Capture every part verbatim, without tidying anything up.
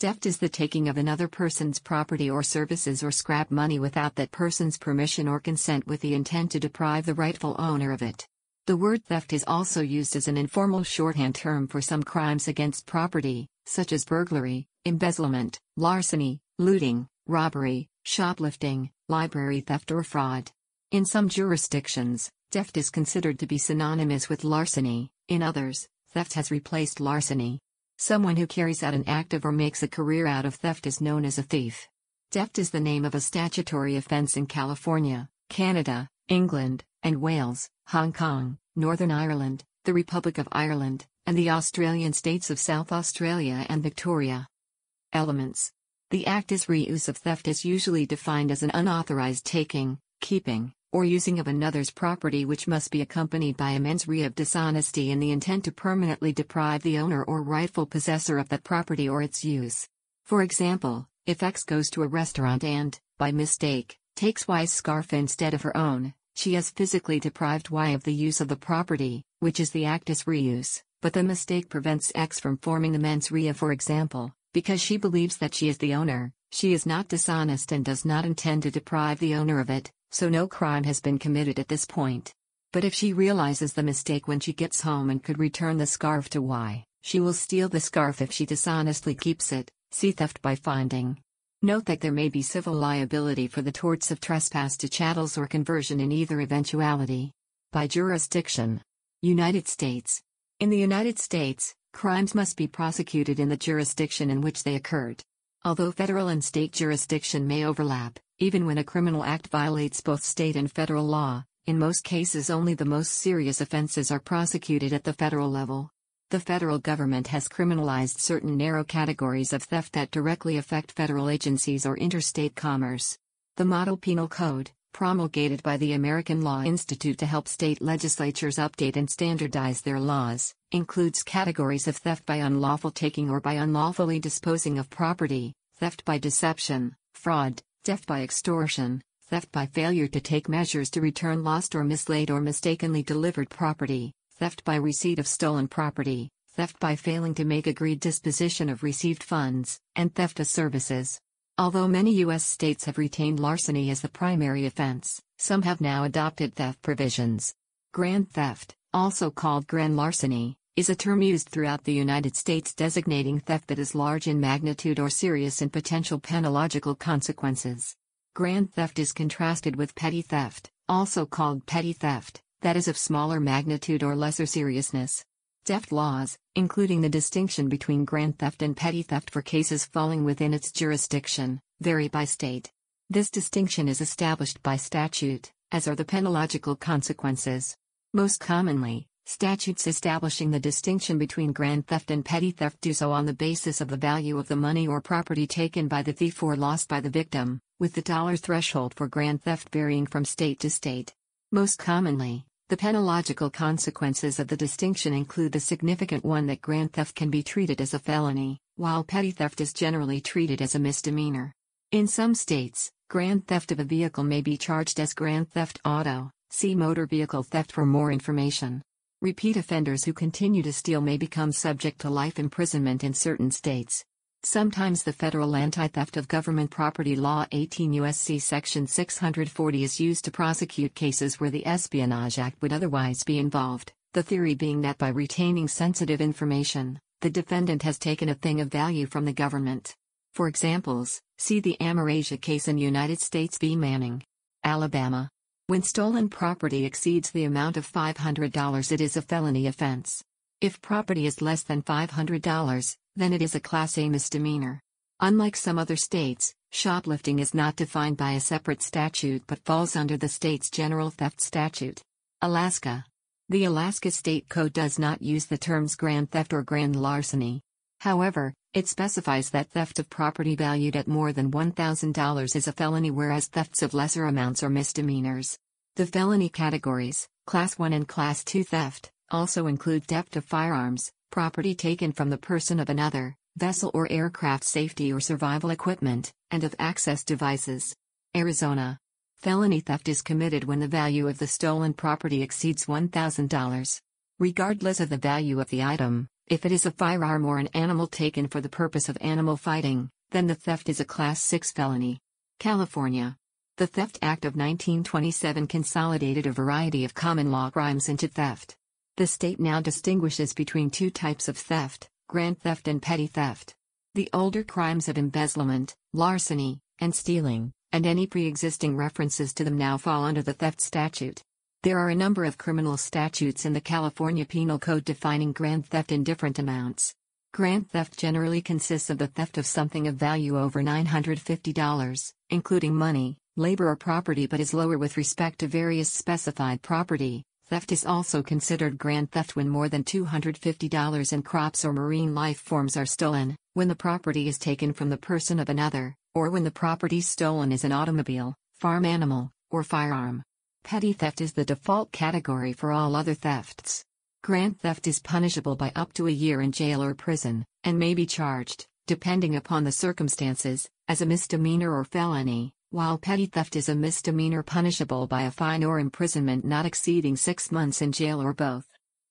Theft is the taking of another person's property or services or scrap money without that person's permission or consent with the intent to deprive the rightful owner of it. The word theft is also used as an informal shorthand term for some crimes against property, such as burglary, embezzlement, larceny, looting, robbery, shoplifting, library theft or fraud. In some jurisdictions, theft is considered to be synonymous with larceny; in others, theft has replaced larceny. Someone who carries out an act of or makes a career out of theft is known as a thief. Theft is the name of a statutory offense in California, Canada, England, and Wales, Hong Kong, Northern Ireland, the Republic of Ireland, and the Australian states of South Australia and Victoria. Elements. The actus reus of theft is usually defined as an unauthorized taking, keeping, or using of another's property which must be accompanied by a mens rea of dishonesty and the intent to permanently deprive the owner or rightful possessor of that property or its use. For example, if X goes to a restaurant and, by mistake, takes Y's scarf instead of her own, she has physically deprived Y of the use of the property, which is the actus reus, but the mistake prevents X from forming the mens rea, for example, because she believes that she is the owner, she is not dishonest and does not intend to deprive the owner of it. So no crime has been committed at this point. But if she realizes the mistake when she gets home and could return the scarf to Y, she will steal the scarf if she dishonestly keeps it, see theft by finding. Note that there may be civil liability for the torts of trespass to chattels or conversion in either eventuality. By jurisdiction. United States. In the United States, crimes must be prosecuted in the jurisdiction in which they occurred. Although federal and state jurisdiction may overlap, even when a criminal act violates both state and federal law, in most cases only the most serious offenses are prosecuted at the federal level. The federal government has criminalized certain narrow categories of theft that directly affect federal agencies or interstate commerce. The Model Penal Code, promulgated by the American Law Institute to help state legislatures update and standardize their laws, includes categories of theft by unlawful taking or by unlawfully disposing of property, theft by deception, fraud, theft by extortion, theft by failure to take measures to return lost or mislaid or mistakenly delivered property, theft by receipt of stolen property, theft by failing to make agreed disposition of received funds, and theft of services. Although many U S states have retained larceny as the primary offense, some have now adopted theft provisions. Grand theft, also called grand larceny, is a term used throughout the United States designating theft that is large in magnitude or serious in potential penological consequences. Grand theft is contrasted with petty theft, also called petty theft, that is of smaller magnitude or lesser seriousness. Theft laws, including the distinction between grand theft and petty theft for cases falling within its jurisdiction, vary by state. This distinction is established by statute, as are the penological consequences. Most commonly, statutes establishing the distinction between grand theft and petty theft do so on the basis of the value of the money or property taken by the thief or lost by the victim, with the dollar threshold for grand theft varying from state to state. Most commonly, the penological consequences of the distinction include the significant one that grand theft can be treated as a felony, while petty theft is generally treated as a misdemeanor. In some states, grand theft of a vehicle may be charged as grand theft auto. See motor vehicle theft for more information. Repeat offenders who continue to steal may become subject to life imprisonment in certain states. Sometimes the federal anti-theft of government property law eighteen U S C section six hundred forty is used to prosecute cases where the Espionage Act would otherwise be involved, the theory being that by retaining sensitive information, the defendant has taken a thing of value from the government. For examples, see the Amerasia case in United States v. Manning. Alabama. When stolen property exceeds the amount of five hundred dollars, it is a felony offense. If property is less than five hundred dollars, then it is a Class A misdemeanor. Unlike some other states, shoplifting is not defined by a separate statute but falls under the state's general theft statute. Alaska. The Alaska State Code does not use the terms grand theft or grand larceny. However, it specifies that theft of property valued at more than one thousand dollars is a felony, whereas thefts of lesser amounts are misdemeanors. The felony categories, Class one and Class two theft, also include theft of firearms, property taken from the person of another, vessel or aircraft safety or survival equipment, and of access devices. Arizona. Felony theft is committed when the value of the stolen property exceeds one thousand dollars. Regardless of the value of the item, if it is a firearm or an animal taken for the purpose of animal fighting, then the theft is a Class six felony. California. The Theft Act of nineteen twenty-seven consolidated a variety of common law crimes into theft. The state now distinguishes between two types of theft, grand theft and petty theft. The older crimes of embezzlement, larceny, and stealing, and any pre-existing references to them now fall under the theft statute. There are a number of criminal statutes in the California Penal Code defining grand theft in different amounts. Grand theft generally consists of the theft of something of value over nine hundred fifty dollars, including money, labor or property, but is lower with respect to various specified property. Theft is also considered grand theft when more than two hundred fifty dollars in crops or marine life forms are stolen, when the property is taken from the person of another, or when the property stolen is an automobile, farm animal, or firearm. Petty theft is the default category for all other thefts. Grand theft is punishable by up to a year in jail or prison, and may be charged, depending upon the circumstances, as a misdemeanor or felony, while petty theft is a misdemeanor punishable by a fine or imprisonment not exceeding six months in jail or both.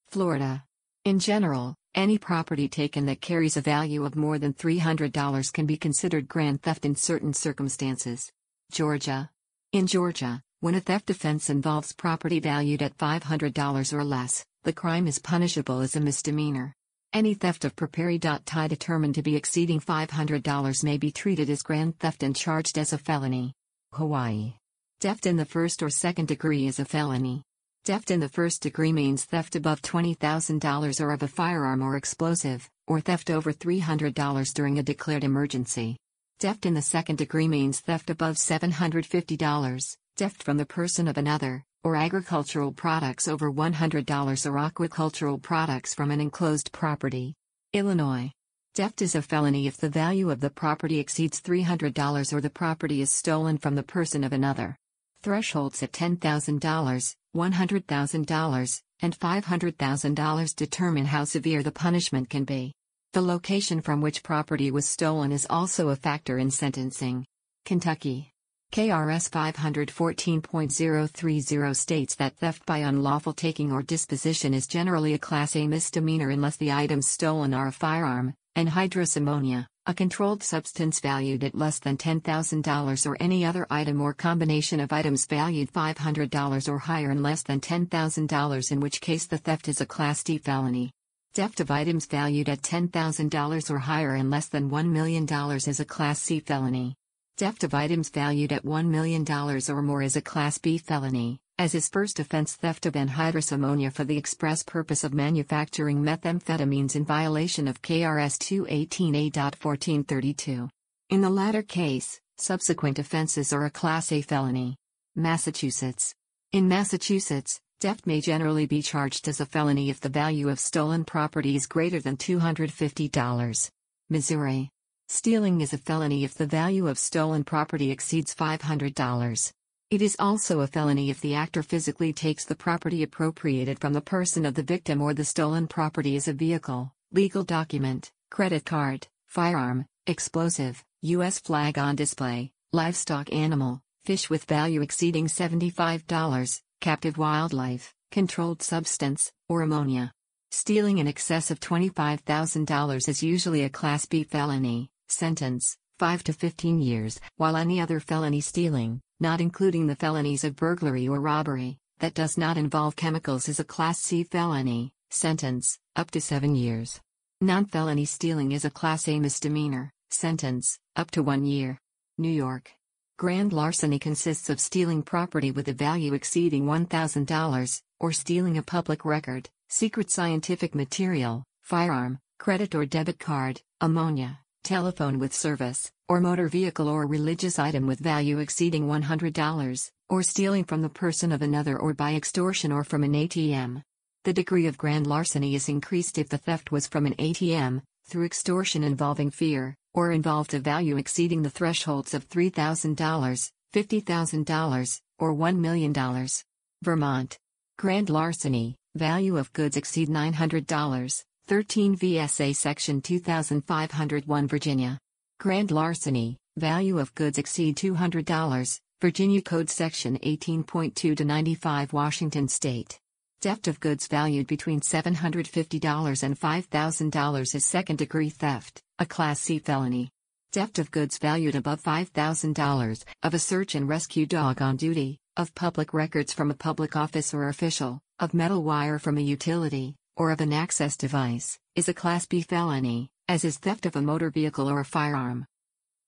Florida. In general, any property taken that carries a value of more than three hundred dollars can be considered grand theft in certain circumstances. Georgia. In Georgia, when a theft offense involves property valued at five hundred dollars or less, the crime is punishable as a misdemeanor. Any theft of property determined to be exceeding five hundred dollars may be treated as grand theft and charged as a felony. Hawaii. Theft in the first or second degree is a felony. Theft in the first degree means theft above twenty thousand dollars or of a firearm or explosive, or theft over three hundred dollars during a declared emergency. Theft in the second degree means theft above seven hundred fifty dollars, theft from the person of another, or agricultural products over one hundred dollars or aquacultural products from an enclosed property. Illinois. Theft is a felony if the value of the property exceeds three hundred dollars or the property is stolen from the person of another. Thresholds at ten thousand dollars, one hundred thousand dollars, and five hundred thousand dollars determine how severe the punishment can be. The location from which property was stolen is also a factor in sentencing. Kentucky. K R S five one four point zero three zero states that theft by unlawful taking or disposition is generally a Class A misdemeanor unless the items stolen are a firearm, anhydrous ammonia, a controlled substance valued at less than ten thousand dollars, or any other item or combination of items valued five hundred dollars or higher and less than ten thousand dollars, in which case the theft is a Class D felony. Theft of items valued at ten thousand dollars or higher and less than one million dollars is a Class C felony. Theft of items valued at one million dollars or more is a Class B felony, as is first offense theft of anhydrous ammonia for the express purpose of manufacturing methamphetamines in violation of K R S two eighteen A point one four three two. In the latter case, subsequent offenses are a Class A felony. Massachusetts. In Massachusetts, theft may generally be charged as a felony if the value of stolen property is greater than two hundred fifty dollars. Missouri. Stealing is a felony if the value of stolen property exceeds five hundred dollars. It is also a felony if the actor physically takes the property appropriated from the person of the victim, or the stolen property is a vehicle, legal document, credit card, firearm, explosive, U S flag on display, livestock animal, fish with value exceeding seventy-five dollars, captive wildlife, controlled substance, or ammonia. Stealing in excess of twenty-five thousand dollars is usually a Class B felony. Sentence, five to fifteen years, while any other felony stealing, not including the felonies of burglary or robbery, that does not involve chemicals is a Class C felony, sentence, up to seven years. Non-felony stealing is a Class A misdemeanor, sentence, up to one year. New York. Grand larceny consists of stealing property with a value exceeding one thousand dollars, or stealing a public record, secret scientific material, firearm, credit or debit card, ammonia, telephone with service, or motor vehicle or religious item with value exceeding one hundred dollars, or stealing from the person of another or by extortion or from an A T M. the degree of grand larceny is increased if the theft was from an A T M, through extortion involving fear, or involved a value exceeding the thresholds of three thousand dollars, fifty thousand dollars, or one million dollars. Vermont. Grand larceny, value of goods exceed nine hundred dollars, thirteen V S A Section two thousand five hundred one. Virginia. Grand larceny, value of goods exceed two hundred dollars, Virginia Code Section eighteen point two to ninety-five. Washington State. Theft of goods valued between seven hundred fifty dollars and five thousand dollars is second-degree theft, a Class C felony. Theft of goods valued above five thousand dollars, of a search and rescue dog on duty, of public records from a public office or official, of metal wire from a utility, or of an access device, is a Class B felony, as is theft of a motor vehicle or a firearm.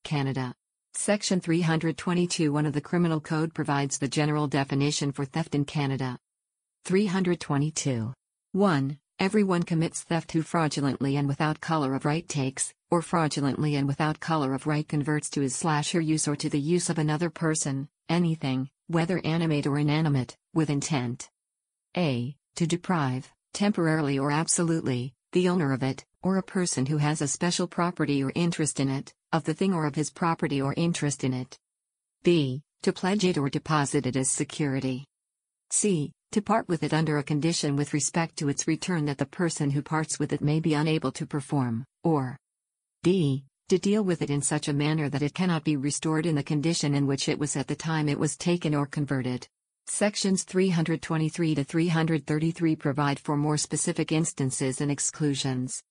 Canada. Section three hundred twenty-two point one of the Criminal Code provides the general definition for theft in Canada. three hundred twenty-two. one. Everyone commits theft who fraudulently and without color of right takes, or fraudulently and without color of right converts to his slash or use or to the use of another person, anything, whether animate or inanimate, with intent. A. To deprive, temporarily or absolutely, the owner of it, or a person who has a special property or interest in it, of the thing or of his property or interest in it. B. To pledge it or deposit it as security. C. To part with it under a condition with respect to its return that the person who parts with it may be unable to perform, or D. To deal with it in such a manner that it cannot be restored in the condition in which it was at the time it was taken or converted. Sections three hundred twenty-three to three hundred thirty-three provide for more specific instances and exclusions.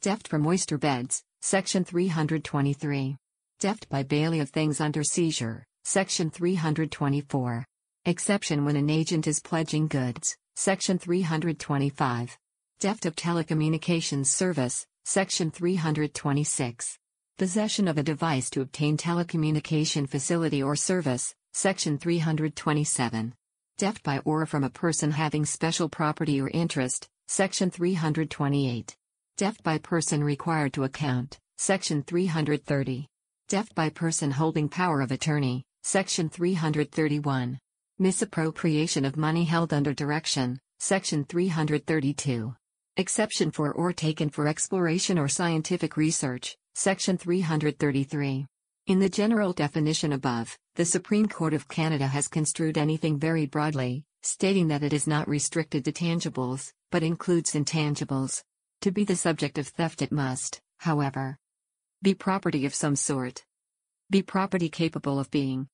Theft from oyster beds, Section three hundred twenty-three. Theft by bailey of things under seizure, Section three hundred twenty-four. Exception when an agent is pledging goods, Section three hundred twenty-five. Theft of telecommunications service, Section three hundred twenty-six. Possession of a device to obtain telecommunication facility or service, Section three hundred twenty-seven. Theft by or from a person having special property or interest, Section three hundred twenty-eight. Theft by person required to account, Section three hundred thirty. Theft by person holding power of attorney, Section three hundred thirty-one. Misappropriation of money held under direction, Section three hundred thirty-two. Exception for or taken for exploration or scientific research, Section three hundred thirty-three. In the general definition above, the Supreme Court of Canada has construed anything very broadly, stating that it is not restricted to tangibles, but includes intangibles. To be the subject of theft it must, however, be property of some sort. Be property capable of being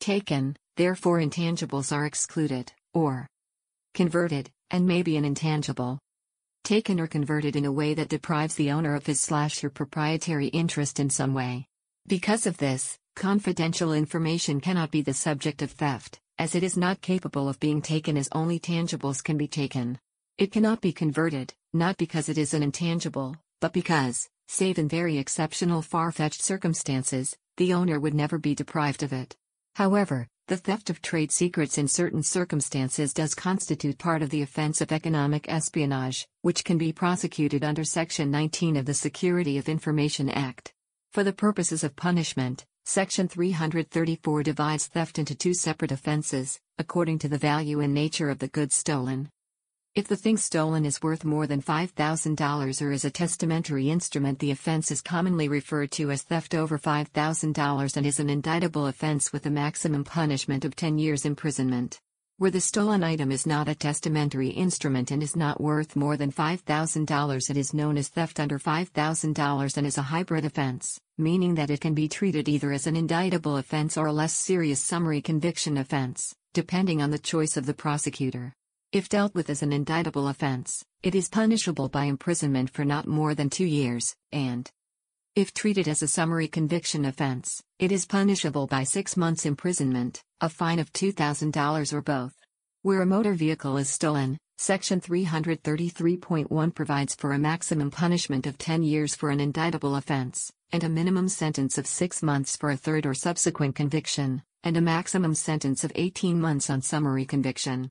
taken, therefore intangibles are excluded, or converted, and may be an intangible. Taken or converted in a way that deprives the owner of his slash or proprietary interest in some way. Because of this, confidential information cannot be the subject of theft, as it is not capable of being taken as only tangibles can be taken. It cannot be converted, not because it is an intangible, but because, save in very exceptional far-fetched circumstances, the owner would never be deprived of it. However, the theft of trade secrets in certain circumstances does constitute part of the offense of economic espionage, which can be prosecuted under Section nineteen of the Security of Information Act. For the purposes of punishment, Section three hundred thirty-four divides theft into two separate offenses, according to the value and nature of the goods stolen. If the thing stolen is worth more than five thousand dollars or is a testamentary instrument, the offense is commonly referred to as theft over five thousand dollars and is an indictable offense with a maximum punishment of ten years imprisonment. Where the stolen item is not a testamentary instrument and is not worth more than five thousand dollars, it is known as theft under five thousand dollars and is a hybrid offense, meaning that it can be treated either as an indictable offense or a less serious summary conviction offense, depending on the choice of the prosecutor. If dealt with as an indictable offense, it is punishable by imprisonment for not more than two years, and if treated as a summary conviction offense, it is punishable by six months imprisonment, a fine of two thousand dollars or both. Where a motor vehicle is stolen, Section three hundred thirty-three point one provides for a maximum punishment of ten years for an indictable offense, and a minimum sentence of six months for a third or subsequent conviction, and a maximum sentence of eighteen months on summary conviction.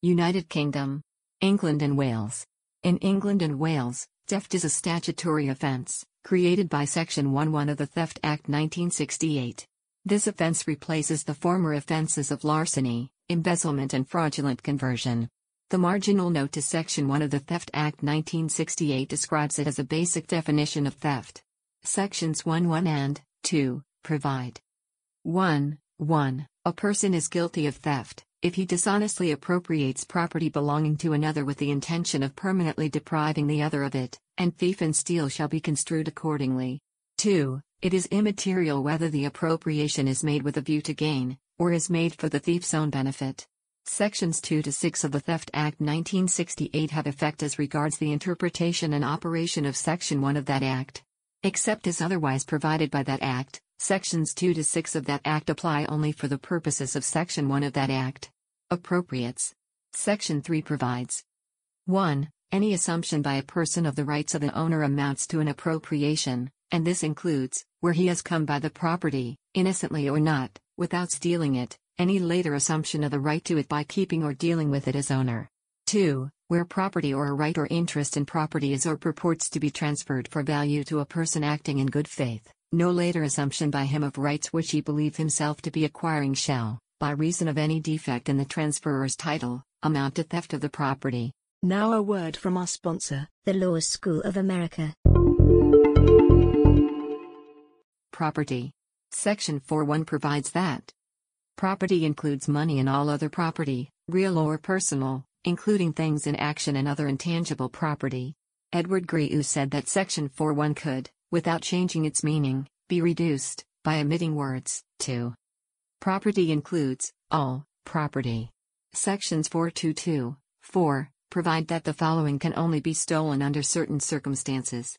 United Kingdom, England and Wales. In England and Wales, theft is a statutory offense, created by Section eleven of the Theft Act nineteen sixty-eight. This offense replaces the former offenses of larceny, embezzlement and fraudulent conversion. The marginal note to Section one of the Theft Act nineteen sixty-eight describes it as a basic definition of theft. Sections one one and two provide one one A person is guilty of theft if he dishonestly appropriates property belonging to another with the intention of permanently depriving the other of it, and thief and steal shall be construed accordingly. two It is immaterial whether the appropriation is made with a view to gain, or is made for the thief's own benefit. Sections two to six of the Theft Act nineteen sixty-eight have effect as regards the interpretation and operation of Section one of that Act. Except as otherwise provided by that Act, Sections two to six of that Act apply only for the purposes of Section one of that Act. Appropriates. Section three provides one Any assumption by a person of the rights of an owner amounts to an appropriation, and this includes, where he has come by the property, innocently or not, without stealing it, any later assumption of the right to it by keeping or dealing with it as owner. two Where property or a right or interest in property is or purports to be transferred for value to a person acting in good faith, no later assumption by him of rights which he believes himself to be acquiring shall, by reason of any defect in the transferor's title, amount to theft of the property. Now a word from our sponsor, the Law School of America. Property. Section four one provides that property includes money and all other property, real or personal, including things in action and other intangible property. Edward Grew said that Section four one could, without changing its meaning, be reduced, by omitting words, to property includes all property. Sections four two two, four, provide that the following can only be stolen under certain circumstances.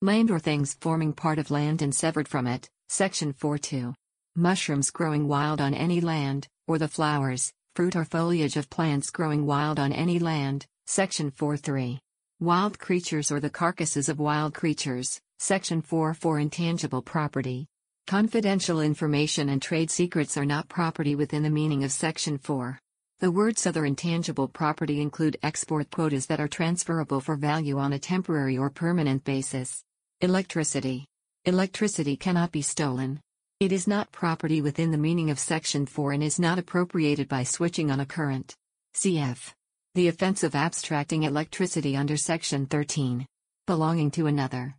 Land or things forming part of land and severed from it, Section four two. Mushrooms growing wild on any land, or the flowers, fruit or foliage of plants growing wild on any land, Section four three. Wild creatures or the carcasses of wild creatures, Section four four. Intangible property. Confidential information and trade secrets are not property within the meaning of Section four. The words other intangible property include export quotas that are transferable for value on a temporary or permanent basis. Electricity. Electricity cannot be stolen. It is not property within the meaning of Section four and is not appropriated by switching on a current. Cf. The offense of abstracting electricity under Section thirteen. Belonging to another.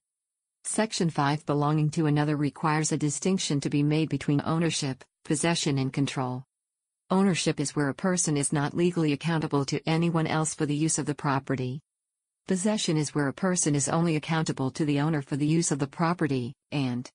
Section five belonging to another requires a distinction to be made between ownership, possession and control. Ownership is where a person is not legally accountable to anyone else for the use of the property. Possession is where a person is only accountable to the owner for the use of the property, and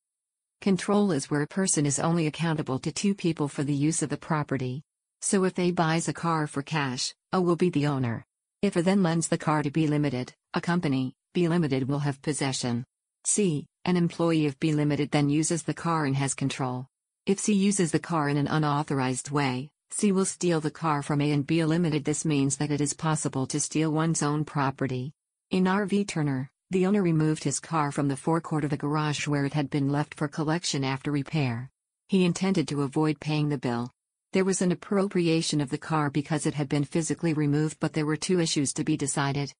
control is where a person is only accountable to two people for the use of the property. So if A buys a car for cash, A will be the owner. If A then lends the car to B Limited, a company, B Limited will have possession. C. An employee of B Limited then uses the car and has control. If C uses the car in an unauthorized way, C will steal the car from A and B Limited. This means that it is possible to steal one's own property. In R V Turner, the owner removed his car from the forecourt of a garage where it had been left for collection after repair. He intended to avoid paying the bill. There was an appropriation of the car because it had been physically removed, but there were two issues to be decided.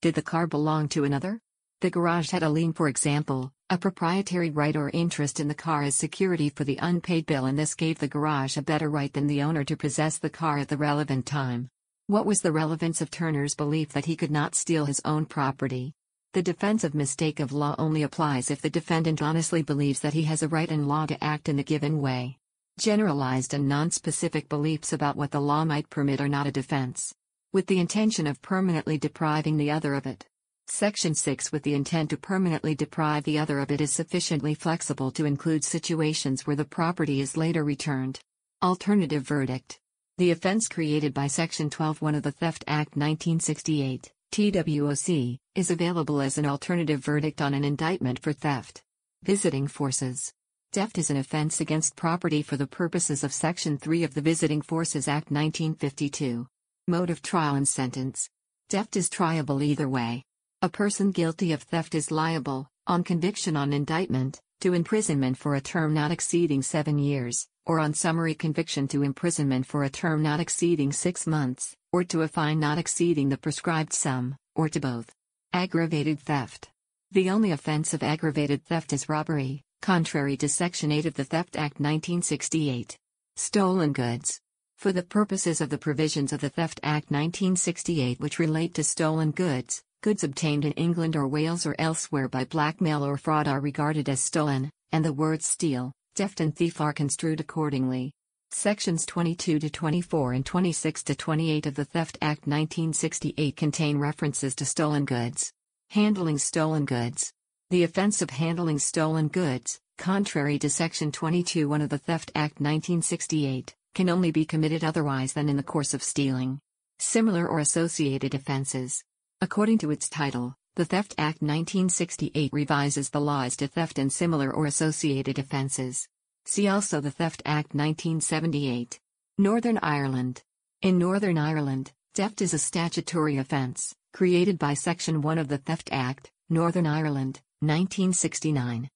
Did the car belong to another? The garage had a lien, for example, a proprietary right or interest in the car as security for the unpaid bill, and this gave the garage a better right than the owner to possess the car at the relevant time. What was the relevance of Turner's belief that he could not steal his own property? The defense of mistake of law only applies if the defendant honestly believes that he has a right in law to act in a given way. Generalized and nonspecific beliefs about what the law might permit are not a defense. With the intention of permanently depriving the other of it. Section six with the intent to permanently deprive the other of it is sufficiently flexible to include situations where the property is later returned. Alternative verdict. The offense created by Section twelve one of the Theft Act nineteen sixty-eight, T W O C, is available as an alternative verdict on an indictment for theft. Visiting forces. Theft is an offense against property for the purposes of Section three of the Visiting Forces Act nineteen fifty-two. Mode of trial and sentence. Theft is triable either way. A person guilty of theft is liable, on conviction on indictment, to imprisonment for a term not exceeding seven years, or on summary conviction to imprisonment for a term not exceeding six months, or to a fine not exceeding the prescribed sum, or to both. Aggravated theft. The only offense of aggravated theft is robbery, contrary to Section eight of the Theft Act nineteen sixty-eight. Stolen goods. For the purposes of the provisions of the Theft Act nineteen sixty-eight which relate to stolen goods, goods obtained in England or Wales or elsewhere by blackmail or fraud are regarded as stolen, and the words steal, theft and thief are construed accordingly. Sections twenty-two to twenty-four and twenty-six to twenty-eight of the Theft Act nineteen sixty-eight contain references to stolen goods. Handling stolen goods. The offense of handling stolen goods, contrary to Section twenty-two one of the Theft Act nineteen sixty-eight, can only be committed otherwise than in the course of stealing. Similar or associated offenses. According to its title, the Theft Act nineteen sixty-eight revises the laws to theft and similar or associated offenses. See also the Theft Act nineteen seventy-eight. Northern Ireland. In Northern Ireland, theft is a statutory offence, created by Section one of the Theft Act, Northern Ireland, nineteen sixty-nine.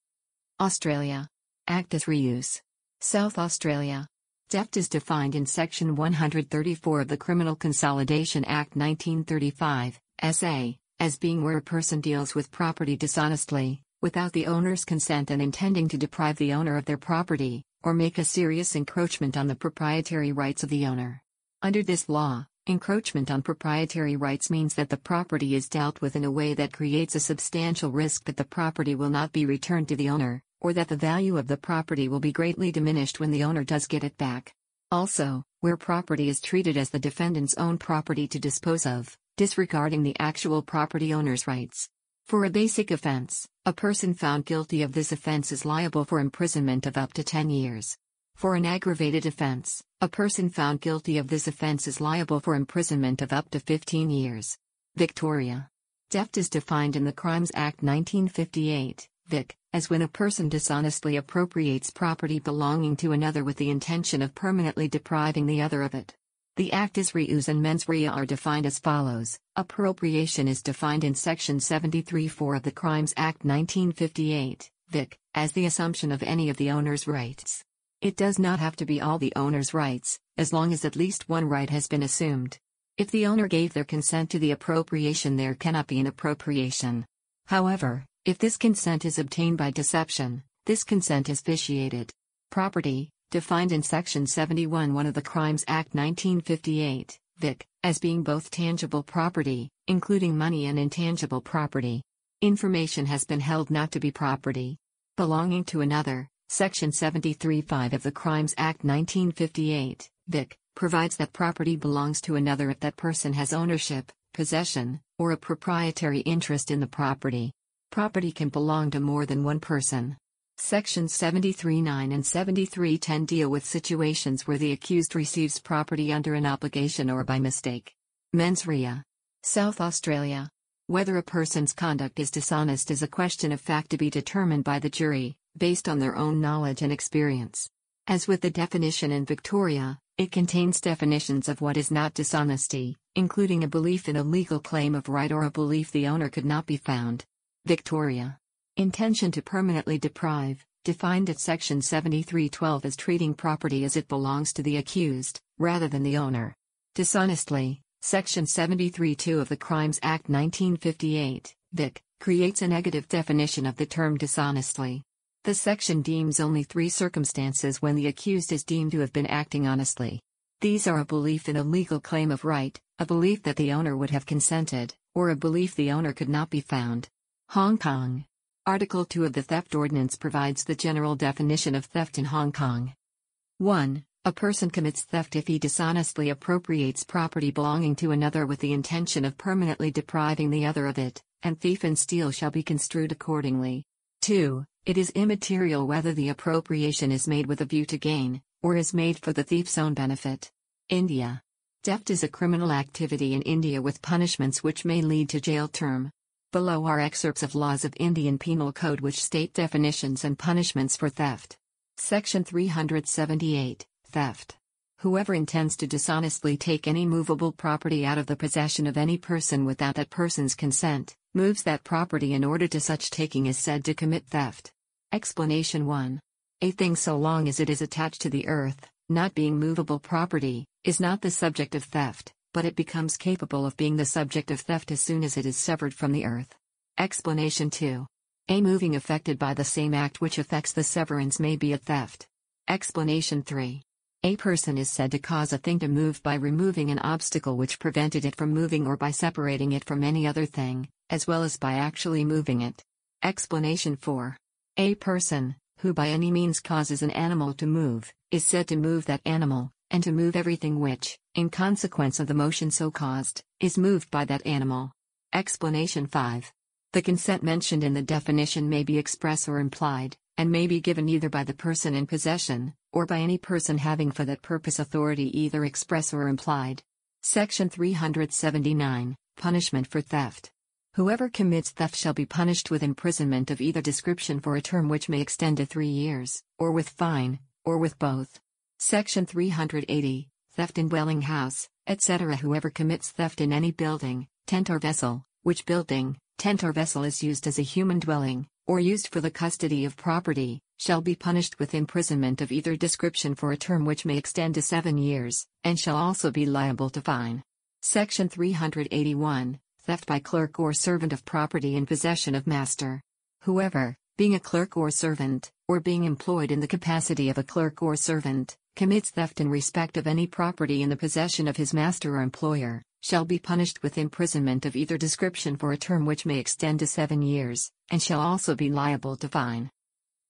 Australia. Actus reus. South Australia. Theft is defined in Section one hundred thirty-four of the Criminal Consolidation Act nineteen thirty-five, S A, as being where a person deals with property dishonestly, without the owner's consent and intending to deprive the owner of their property, or make a serious encroachment on the proprietary rights of the owner. Under this law, encroachment on proprietary rights means that the property is dealt with in a way that creates a substantial risk that the property will not be returned to the owner, or that the value of the property will be greatly diminished when the owner does get it back. Also, where property is treated as the defendant's own property to dispose of, disregarding the actual property owner's rights. For a basic offense, a person found guilty of this offense is liable for imprisonment of up to ten years. For an aggravated offense, a person found guilty of this offense is liable for imprisonment of up to fifteen years. Victoria. Theft is defined in the Crimes Act nineteen fifty-eight, Vic, as when a person dishonestly appropriates property belonging to another with the intention of permanently depriving the other of it. The actus reus and mens rea are defined as follows. Appropriation is defined in Section seventy-three four of the Crimes Act nineteen fifty-eight, Vic, as the assumption of any of the owner's rights. It does not have to be all the owner's rights, as long as at least one right has been assumed. If the owner gave their consent to the appropriation, there cannot be an appropriation. However, if this consent is obtained by deception, this consent is vitiated. Property, defined in Section seventy-one one of the Crimes Act nineteen fifty-eight, Vic, as being both tangible property, including money, and intangible property. Information has been held not to be property belonging to another. Section seventy-three five of the Crimes Act nineteen fifty-eight, Vic, provides that property belongs to another if that person has ownership, possession, or a proprietary interest in the property. Property can belong to more than one person. Sections seventy-three nine and seventy-three ten deal with situations where the accused receives property under an obligation or by mistake. Mens rea. South Australia. Whether a person's conduct is dishonest is a question of fact to be determined by the jury, based on their own knowledge and experience. As with the definition in Victoria, it contains definitions of what is not dishonesty, including a belief in a legal claim of right or a belief the owner could not be found. Victoria. Intention to permanently deprive, defined at Section seventy-three twelve as treating property as it belongs to the accused, rather than the owner. Dishonestly, Section seventy-three two of the Crimes Act nineteen fifty-eight, Vic, creates a negative definition of the term dishonestly. The section deems only three circumstances when the accused is deemed to have been acting honestly. These are a belief in a legal claim of right, a belief that the owner would have consented, or a belief the owner could not be found. Hong Kong. Article two of the Theft Ordinance provides the general definition of theft in Hong Kong. one. A person commits theft if he dishonestly appropriates property belonging to another with the intention of permanently depriving the other of it, and thief and steal shall be construed accordingly. two. It is immaterial whether the appropriation is made with a view to gain, or is made for the thief's own benefit. India. Theft is a criminal activity in India with punishments which may lead to jail term. Below are excerpts of laws of Indian Penal Code which state definitions and punishments for theft. Section three hundred seventy-eight, Theft. Whoever intends to dishonestly take any movable property out of the possession of any person without that person's consent, moves that property in order to such taking is said to commit theft. Explanation one. A thing so long as it is attached to the earth, not being movable property, is not the subject of theft, but it becomes capable of being the subject of theft as soon as it is severed from the earth. Explanation two. A moving affected by the same act which affects the severance may be a theft. Explanation three. A person is said to cause a thing to move by removing an obstacle which prevented it from moving or by separating it from any other thing, as well as by actually moving it. Explanation for a person, who by any means causes an animal to move, is said to move that animal, and to move everything which, in consequence of the motion so caused, is moved by that animal. Explanation five. The consent mentioned in the definition may be express or implied, and may be given either by the person in possession, or by any person having for that purpose authority either express or implied. Section three hundred seventy-nine, Punishment for Theft. Whoever commits theft shall be punished with imprisonment of either description for a term which may extend to three years, or with fine, or with both. Section three hundred eighty, Theft in dwelling house, et cetera. Whoever commits theft in any building, tent or vessel, which building, tent or vessel is used as a human dwelling, or used for the custody of property, shall be punished with imprisonment of either description for a term which may extend to seven years, and shall also be liable to fine. Section three hundred eighty-one, Theft by clerk or servant of property in possession of master. Whoever, being a clerk or servant, or being employed in the capacity of a clerk or servant, commits theft in respect of any property in the possession of his master or employer, shall be punished with imprisonment of either description for a term which may extend to seven years, and shall also be liable to fine.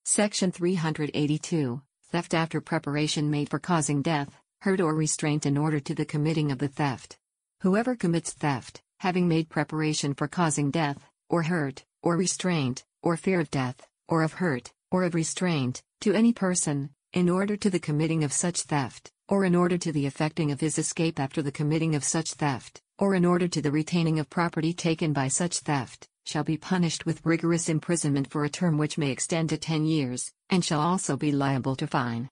Section three hundred eighty-two, Theft after preparation made for causing death, hurt or restraint in order to the committing of the theft. Whoever commits theft, having made preparation for causing death, or hurt, or restraint, or fear of death, or of hurt, or of restraint, to any person, in order to the committing of such theft, or in order to the effecting of his escape after the committing of such theft, or in order to the retaining of property taken by such theft, shall be punished with rigorous imprisonment for a term which may extend to ten years, and shall also be liable to fine.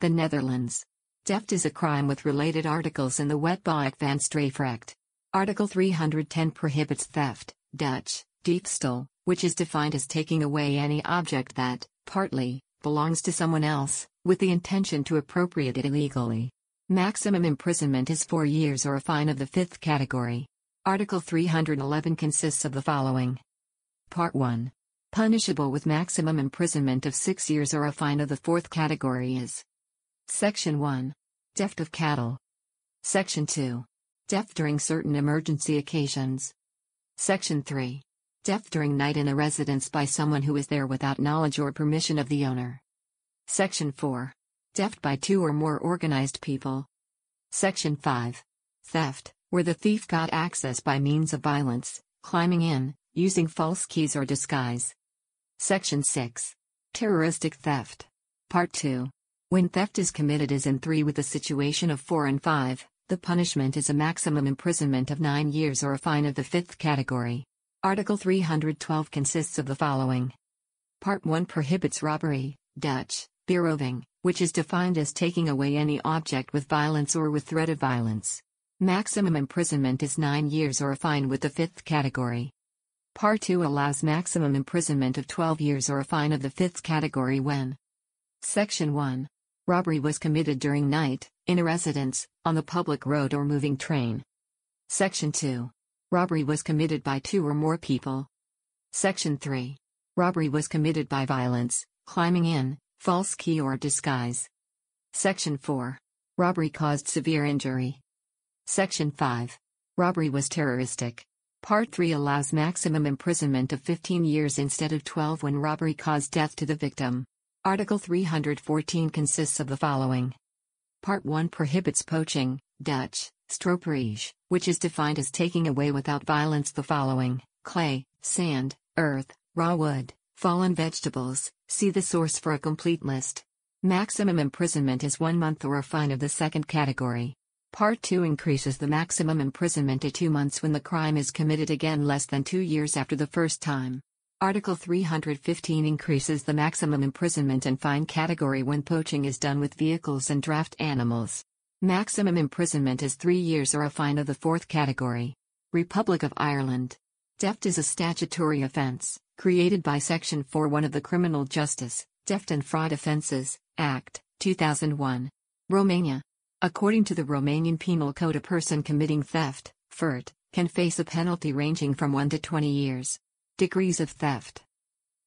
The Netherlands. Theft is a crime with related articles in the Wetboek van Strafrecht. Article three hundred ten prohibits theft, Dutch, diefstal, which is defined as taking away any object that, partly, belongs to someone else, with the intention to appropriate it illegally. Maximum imprisonment is four years or a fine of the fifth category. Article three hundred eleven consists of the following. Part one. Punishable with maximum imprisonment of six years or a fine of the fourth category is. Section one. Theft of cattle. Section two. Theft during certain emergency occasions. Section three. Theft during night in a residence by someone who is there without knowledge or permission of the owner. Section four. Theft by two or more organized people. Section five. Theft, where the thief got access by means of violence, climbing in, using false keys or disguise. Section six. Terroristic theft. Part two. When theft is committed as in three with the situation of four and five, the punishment is a maximum imprisonment of nine years or a fine of the fifth category. Article three hundred twelve consists of the following. Part one prohibits robbery, Dutch, beroving, which is defined as taking away any object with violence or with threat of violence. Maximum imprisonment is nine years or a fine with the fifth category. Part two allows maximum imprisonment of twelve years or a fine of the fifth category when. Section one. Robbery was committed during night, in a residence, on the public road or moving train. Section two. Robbery was committed by two or more people. Section three. Robbery was committed by violence, climbing in, false key or disguise. Section four. Robbery caused severe injury. Section five. Robbery was terroristic. Part three allows maximum imprisonment of fifteen years instead of twelve when robbery caused death to the victim. Article three hundred fourteen consists of the following. Part one prohibits poaching, Dutch, stroperige, which is defined as taking away without violence the following: clay, sand, earth, raw wood, fallen vegetables. See the source for a complete list. Maximum imprisonment is one month or a fine of the second category. Part two increases the maximum imprisonment to two months when the crime is committed again less than two years after the first time. Article three hundred fifteen increases the maximum imprisonment and fine category when poaching is done with vehicles and draft animals. Maximum imprisonment is three years or a fine of the fourth category. Republic of Ireland. Theft is a statutory offence, created by Section four one of the Criminal Justice, Theft and Fraud Offences, Act, two thousand one. Romania. According to the Romanian Penal Code, a person committing theft, furt, can face a penalty ranging from one to twenty years. Degrees of theft.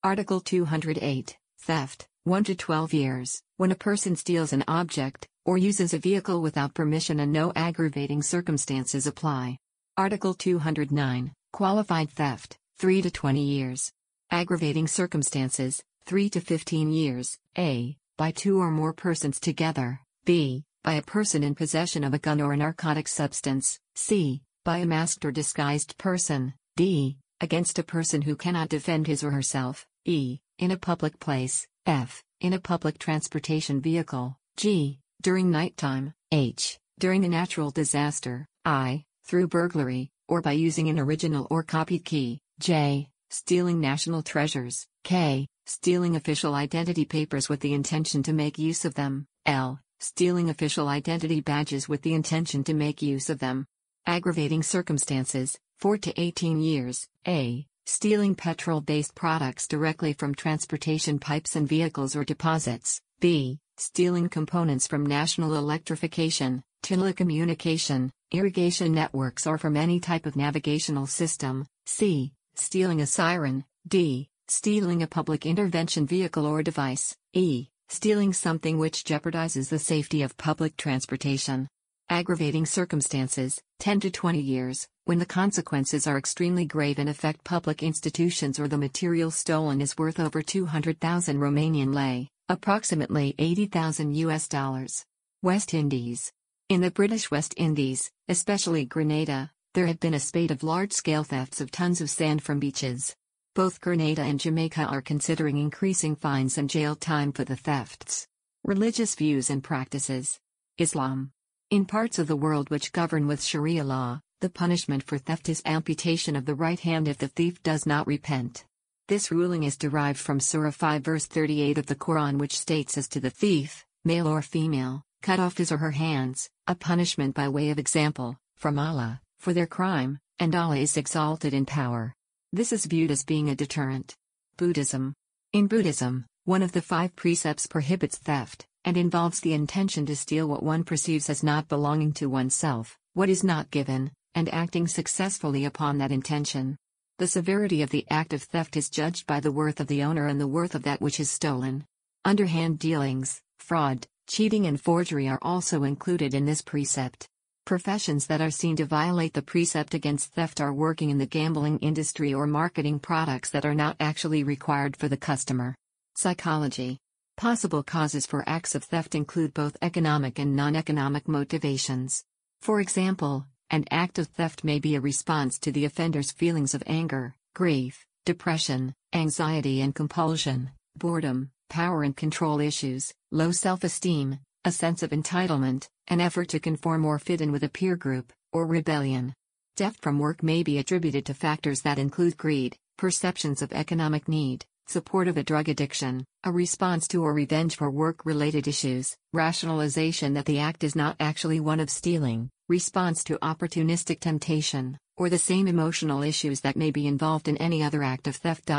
Article two hundred eight, Theft, one to twelve years, when a person steals an object, or uses a vehicle without permission, and no aggravating circumstances apply. Article two hundred nine, Qualified Theft, three to twenty years. Aggravating circumstances, three to fifteen years, A. By two or more persons together, B. By a person in possession of a gun or a narcotic substance, C. By a masked or disguised person, D. Against a person who cannot defend his or herself, E. In a public place, F. In a public transportation vehicle, G. During nighttime, H. During a natural disaster, I. Through burglary, or by using an original or copied key, J. Stealing national treasures, K. Stealing official identity papers with the intention to make use of them, L. Stealing official identity badges with the intention to make use of them. Aggravating circumstances, four to eighteen years, A. Stealing petrol-based products directly from transportation pipes and vehicles or deposits, B. Stealing components from national electrification, telecommunication, irrigation networks or from any type of navigational system, C. Stealing a siren, D. Stealing a public intervention vehicle or device, E. Stealing something which jeopardizes the safety of public transportation. Aggravating circumstances, ten to twenty years, when the consequences are extremely grave and affect public institutions or the material stolen is worth over two hundred thousand Romanian lei, approximately eighty thousand U S dollars. West Indies. In the British West Indies, especially Grenada, there have been a spate of large-scale thefts of tons of sand from beaches. Both Grenada and Jamaica are considering increasing fines and jail time for the thefts. Religious views and practices. Islam. In parts of the world which govern with Sharia law, the punishment for theft is amputation of the right hand if the thief does not repent. This ruling is derived from Surah five verse thirty-eight of the Quran, which states, as to the thief, male or female, cut off his or her hands, a punishment by way of example, from Allah, for their crime, and Allah is exalted in power. This is viewed as being a deterrent. Buddhism. In Buddhism, one of the five precepts prohibits theft, and involves the intention to steal what one perceives as not belonging to oneself, what is not given, and acting successfully upon that intention. The severity of the act of theft is judged by the worth of the owner and the worth of that which is stolen. Underhand dealings, fraud, cheating and forgery are also included in this precept. Professions that are seen to violate the precept against theft are working in the gambling industry or marketing products that are not actually required for the customer. Psychology. Possible causes for acts of theft include both economic and non-economic motivations. For example, an act of theft may be a response to the offender's feelings of anger, grief, depression, anxiety and compulsion, boredom, power and control issues, low self-esteem, a sense of entitlement, an effort to conform or fit in with a peer group, or rebellion. Theft from work may be attributed to factors that include greed, perceptions of economic need, support of a drug addiction, a response to or revenge for work-related issues, rationalization that the act is not actually one of stealing, response to opportunistic temptation, or the same emotional issues that may be involved in any other act of theft.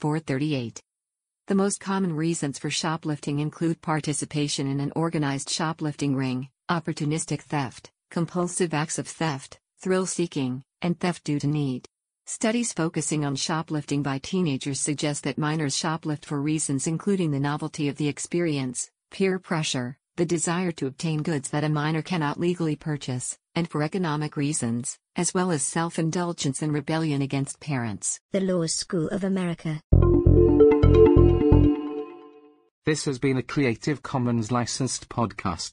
four thirty-eight. The most common reasons for shoplifting include participation in an organized shoplifting ring, opportunistic theft, compulsive acts of theft, thrill-seeking, and theft due to need. Studies focusing on shoplifting by teenagers suggest that minors shoplift for reasons including the novelty of the experience, peer pressure, the desire to obtain goods that a minor cannot legally purchase, and for economic reasons, as well as self-indulgence and rebellion against parents. The Law School of America. This has been a Creative Commons licensed podcast.